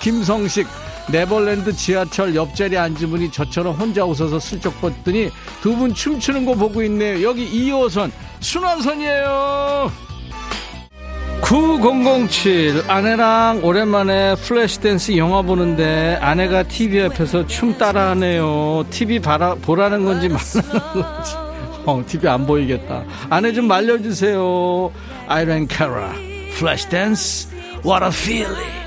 김성식, 네버랜드 지하철 옆자리에 앉은 분이 저처럼 혼자 웃어서 슬쩍 벗더니 두 분 춤추는 거 보고 있네요. 여기 이 호선 순환선이에요. 구공공칠 아내랑 오랜만에 플래시댄스 영화 보는데 아내가 티비 앞에서 춤 따라하네요. 티비 바라, 보라는 건지 말라는 건지. 어, 티비 안 보이겠다. 아내 좀 말려주세요. 아이렌 카라 플래시댄스 What a feeling.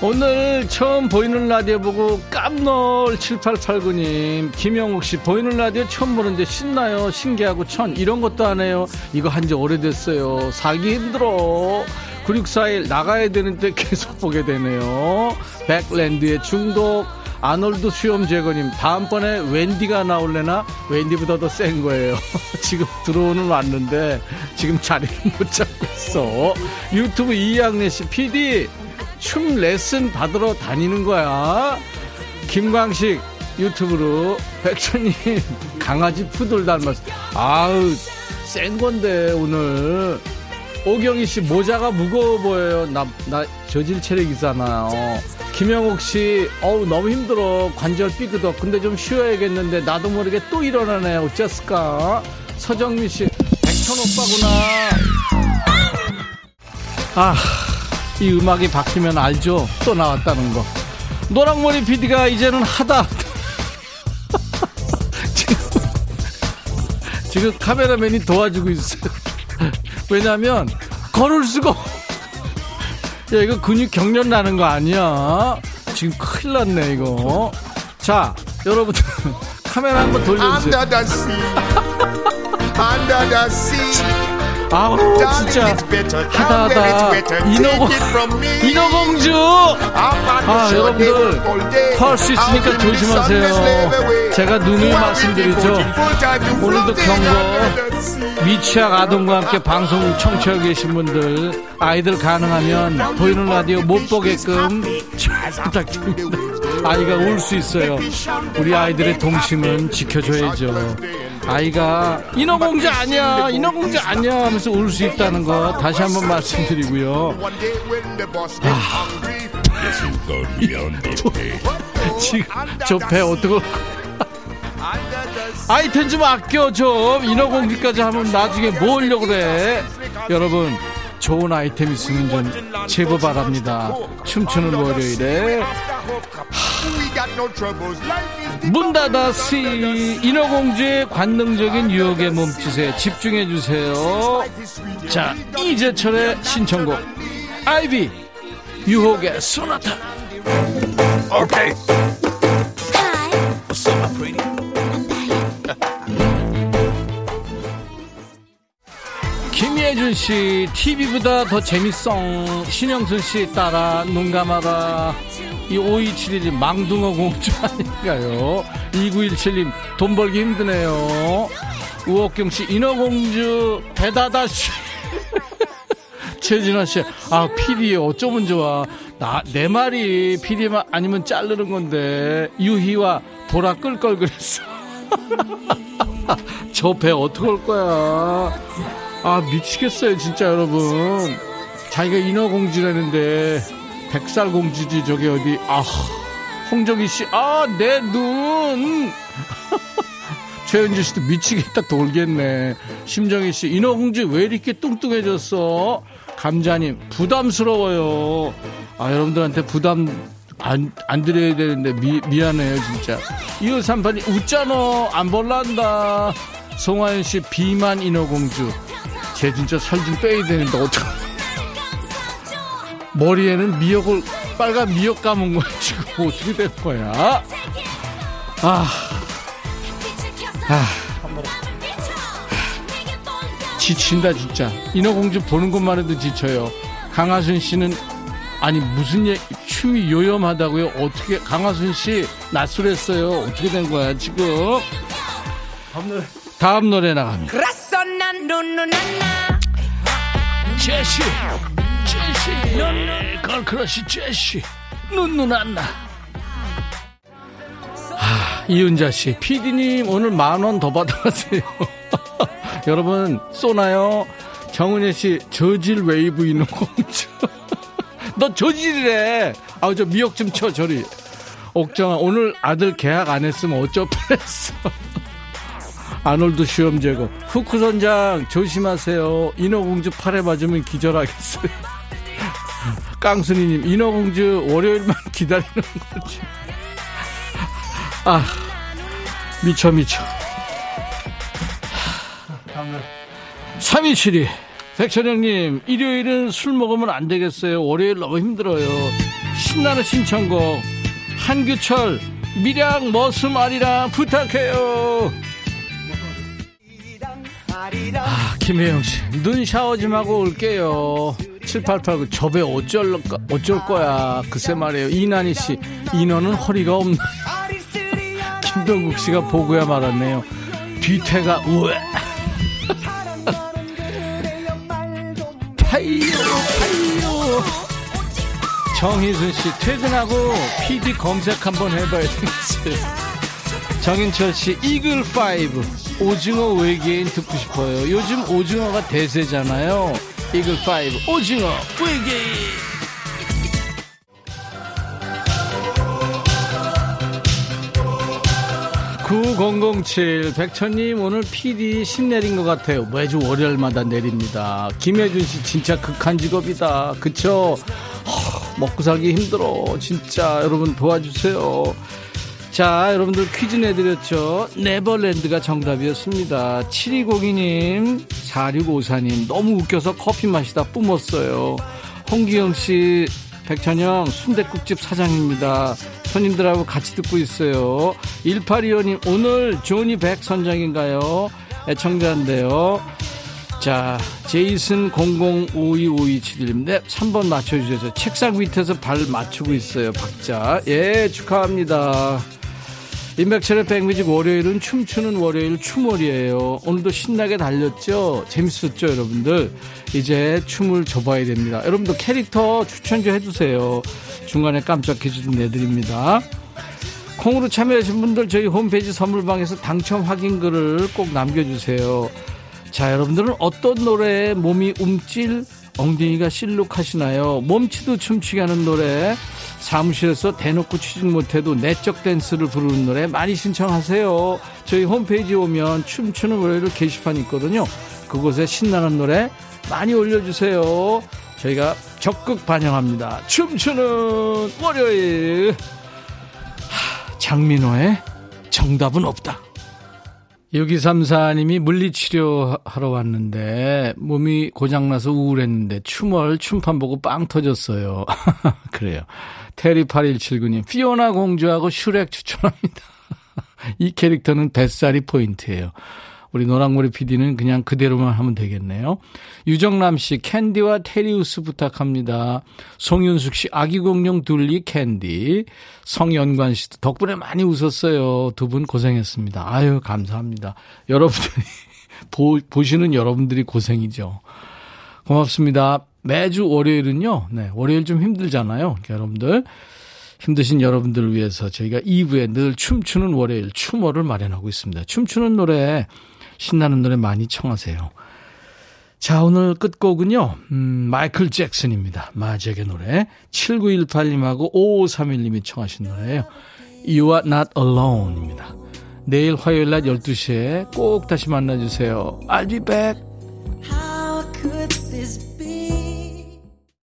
오늘 처음 보이는 라디오 보고 깜놀 칠팔팔구 님, 김영욱씨 보이는 라디오 처음 보는데 신나요. 신기하고 천 이런 것도 안 해요. 이거 한지 오래됐어요. 살기 힘들어. 구육사일 나가야 되는데 계속 보게 되네요. 백랜드의 중독. 아놀드 수염제거님, 다음번에 웬디가 나올래나? 웬디보다 더 센 거예요. 지금 들어오는 왔는데 지금 자리를 못 잡고 있어. 유튜브 이양래씨, 피디 춤 레슨 받으러 다니는 거야. 김광식 유튜브로, 백천님 강아지 푸들 닮았어. 아우 센 건데. 오늘 오경희씨 모자가 무거워 보여요. 나, 나 저질 체력이잖아요. 김영옥씨 어우 너무 힘들어. 관절 삐그덕. 근데 좀 쉬어야겠는데 나도 모르게 또 일어나네. 어째을까. 서정민씨 백천 오빠구나. 아, 이 음악이 바뀌면 알죠. 또 나왔다는 거. 노랑머리 피디가 이제는 하다. 지금, 지금 카메라맨이 도와주고 있어요. 왜냐면 걸을 수가. 야, 이거 근육 경련 나는 거 아니야? 지금 큰일 났네 이거. 자, 여러분들 카메라 한번 돌려주세요. 아우 진짜 하다하다 인어공, 인어공주. 아, 여러분들 토할 수 있으니까 조심하세요. 제가 누누이 말씀드리죠. 오늘도 경고. 미취학 아동과 함께 방송 청취하고 계신 분들, 아이들 가능하면 보이는 라디오 못 보게끔 잘 부탁드립니다. 아이가 울 수 있어요. 우리 아이들의 동심은 지켜줘야죠. 아이가 인어공주 아니야, 인어공주 아니야 하면서 울 수 있다는 거 다시 한번 말씀드리고요. 아, 지금 저 배 어떡할 거야. 아이템 좀 아껴 좀. 인어공주까지 하면 나중에 뭐 하려고 그래. 여러분 좋은 아이템 있으면 좀 제보 바랍니다. 춤추는 월요일에. 문 닫았으. 인어공주의 관능적인 유혹에 몸짓에 집중해주세요. 자, 이재철의 신청곡 아이비 유혹의 소나타. 오케이. 김예준씨 티비보다 더 재밌어. 신영순씨 따라 눈 감아라. 이 오이칠일이 망둥어 공주 아닌가요? 이구일칠님 돈 벌기 힘드네요. 우옥경씨 인어공주 배다다씨. 최진환씨 아 피디 어쩌면 좋아. 나, 내 말이 피디 아니면 자르는 건데. 유희와 보라 끌 걸 그랬어. 저 배 어떡할 거야. 아 미치겠어요 진짜. 여러분 자기가 인어공주라는데 백살공주지 저게 어디. 아, 홍정희씨 아 내 눈. 최은주씨도 미치겠다 돌겠네. 심정희씨 인어공주 왜 이렇게 뚱뚱해졌어. 감자님 부담스러워요. 아 여러분들한테 부담 안, 안 드려야 되는데 미, 미안해요 진짜. 이오삼팔이 웃잖아 안 볼란다. 송하연씨 비만 인어공주. 쟤 진짜 살 좀 빼야 되는데 어떡하냐. 머리에는 미역을 빨간 미역 감은 거야. 지금 어떻게 된 거야? 아, 아, 지친다 진짜. 인어공주 보는 것만 해도 지쳐요. 강하순 씨는 아니 무슨 얘기, 춤이 요염하다고요? 어떻게 강하순 씨 낯설했어요. 어떻게 된 거야 지금? 다음 노래, 다음 노래 나갑니다. 제시. 네, 걸크러쉬 제시 눈눈 안나. 하, 이은자씨 피디님 오늘 만원 더 받아가세요. 여러분 쏘나요. 정은혜씨 저질 웨이브 인어공주. 너 저질이래. 아우 저 미역 좀 쳐 저리. 옥정아 오늘 아들 계약 안 했으면 어쩌 뻔했어. 아놀드 시험제거 후크 선장 조심하세요. 인어공주 팔에 맞으면 기절하겠어요. 깡순이님 인어공주 월요일만 기다리는 거지. 아 미쳐 미쳐. 삼이칠이 백천영님 일요일은 술 먹으면 안 되겠어요. 월요일 너무 힘들어요. 신나는 신청곡 한규철 미량 머슴 아리랑 부탁해요. 아, 김혜영씨 눈 샤워 좀 하고 올게요. 칠팔팔구 저배 어쩔, 어쩔 거야 글쎄 말이에요. 이난희씨 인어는 허리가 없나. 김동국씨가 보고야 말았네요. 뒤태가 우에 파이요 파이요. 정희순씨 퇴근하고 피디 검색 한번 해봐야 되겠어요. 정인철씨 이글오 오징어 외계인 듣고 싶어요. 요즘 오징어가 대세잖아요. 이글오 오징어 외계인. 구공공칠 백천님 오늘 피디 신 내린 것 같아요. 매주 월요일마다 내립니다. 김혜준씨 진짜 극한 직업이다 그쵸? 먹고 살기 힘들어 진짜. 여러분 도와주세요. 자 여러분들 퀴즈 내드렸죠. 네버랜드가 정답이었습니다. 칠이공이님 사육오사님 너무 웃겨서 커피 마시다 뿜었어요. 홍기영씨 백천영 순댓국집 사장입니다. 손님들하고 같이 듣고 있어요. 일팔이오님 오늘 조니 백 선장인가요? 애청자인데요. 자 제이슨 공공오이오이칠일 네, 삼 번 맞춰주셔서 책상 밑에서 발 맞추고 있어요. 박자 예 축하합니다. 임백철의 백뮤직 월요일은 춤추는 월요일 춤월이에요. 오늘도 신나게 달렸죠. 재밌었죠 여러분들. 이제 춤을 줘봐야 됩니다. 여러분도 캐릭터 추천 좀 해주세요. 중간에 깜짝 퀴즈 좀 내드립니다. 콩으로 참여하신 분들 저희 홈페이지 선물방에서 당첨 확인글을 꼭 남겨주세요. 자 여러분들은 어떤 노래에 몸이 움찔 엉덩이가 실룩하시나요? 몸치도 춤추게 하는 노래, 사무실에서 대놓고 추진 못해도 내적 댄스를 부르는 노래 많이 신청하세요. 저희 홈페이지에 오면 춤추는 월요일 게시판이 있거든요. 그곳에 신나는 노래 많이 올려주세요. 저희가 적극 반영합니다. 춤추는 월요일. 하, 장민호의 정답은 없다. 육이삼사님이 물리치료하러 왔는데 몸이 고장나서 우울했는데 춤을 춤판 보고 빵 터졌어요. 그래요. 테리 팔일칠구님 피오나 공주하고 슈렉 추천합니다. 이 캐릭터는 뱃살이 포인트예요. 우리 노랑머리 피디는 그냥 그대로만 하면 되겠네요. 유정남씨 캔디와 테리우스 부탁합니다. 송윤숙씨 아기공룡 둘리 캔디. 성연관씨도 덕분에 많이 웃었어요. 두 분 고생했습니다. 아유 감사합니다. 여러분들이 보, 보시는 여러분들이 고생이죠. 고맙습니다. 매주 월요일은요. 네, 월요일 좀 힘들잖아요. 그러니까 여러분들 힘드신 여러분들을 위해서 저희가 이 부에 늘 춤추는 월요일 춤월을 마련하고 있습니다. 춤추는 노래 신나는 노래 많이 청하세요. 자 오늘 끝곡은요 음, 마이클 잭슨입니다. 마잭의 노래 칠구일팔님하고 오오삼일님이 청하신 노래예요. You are not alone입니다. 내일 화요일 낮 열두 시에 꼭 다시 만나주세요. I'll be back.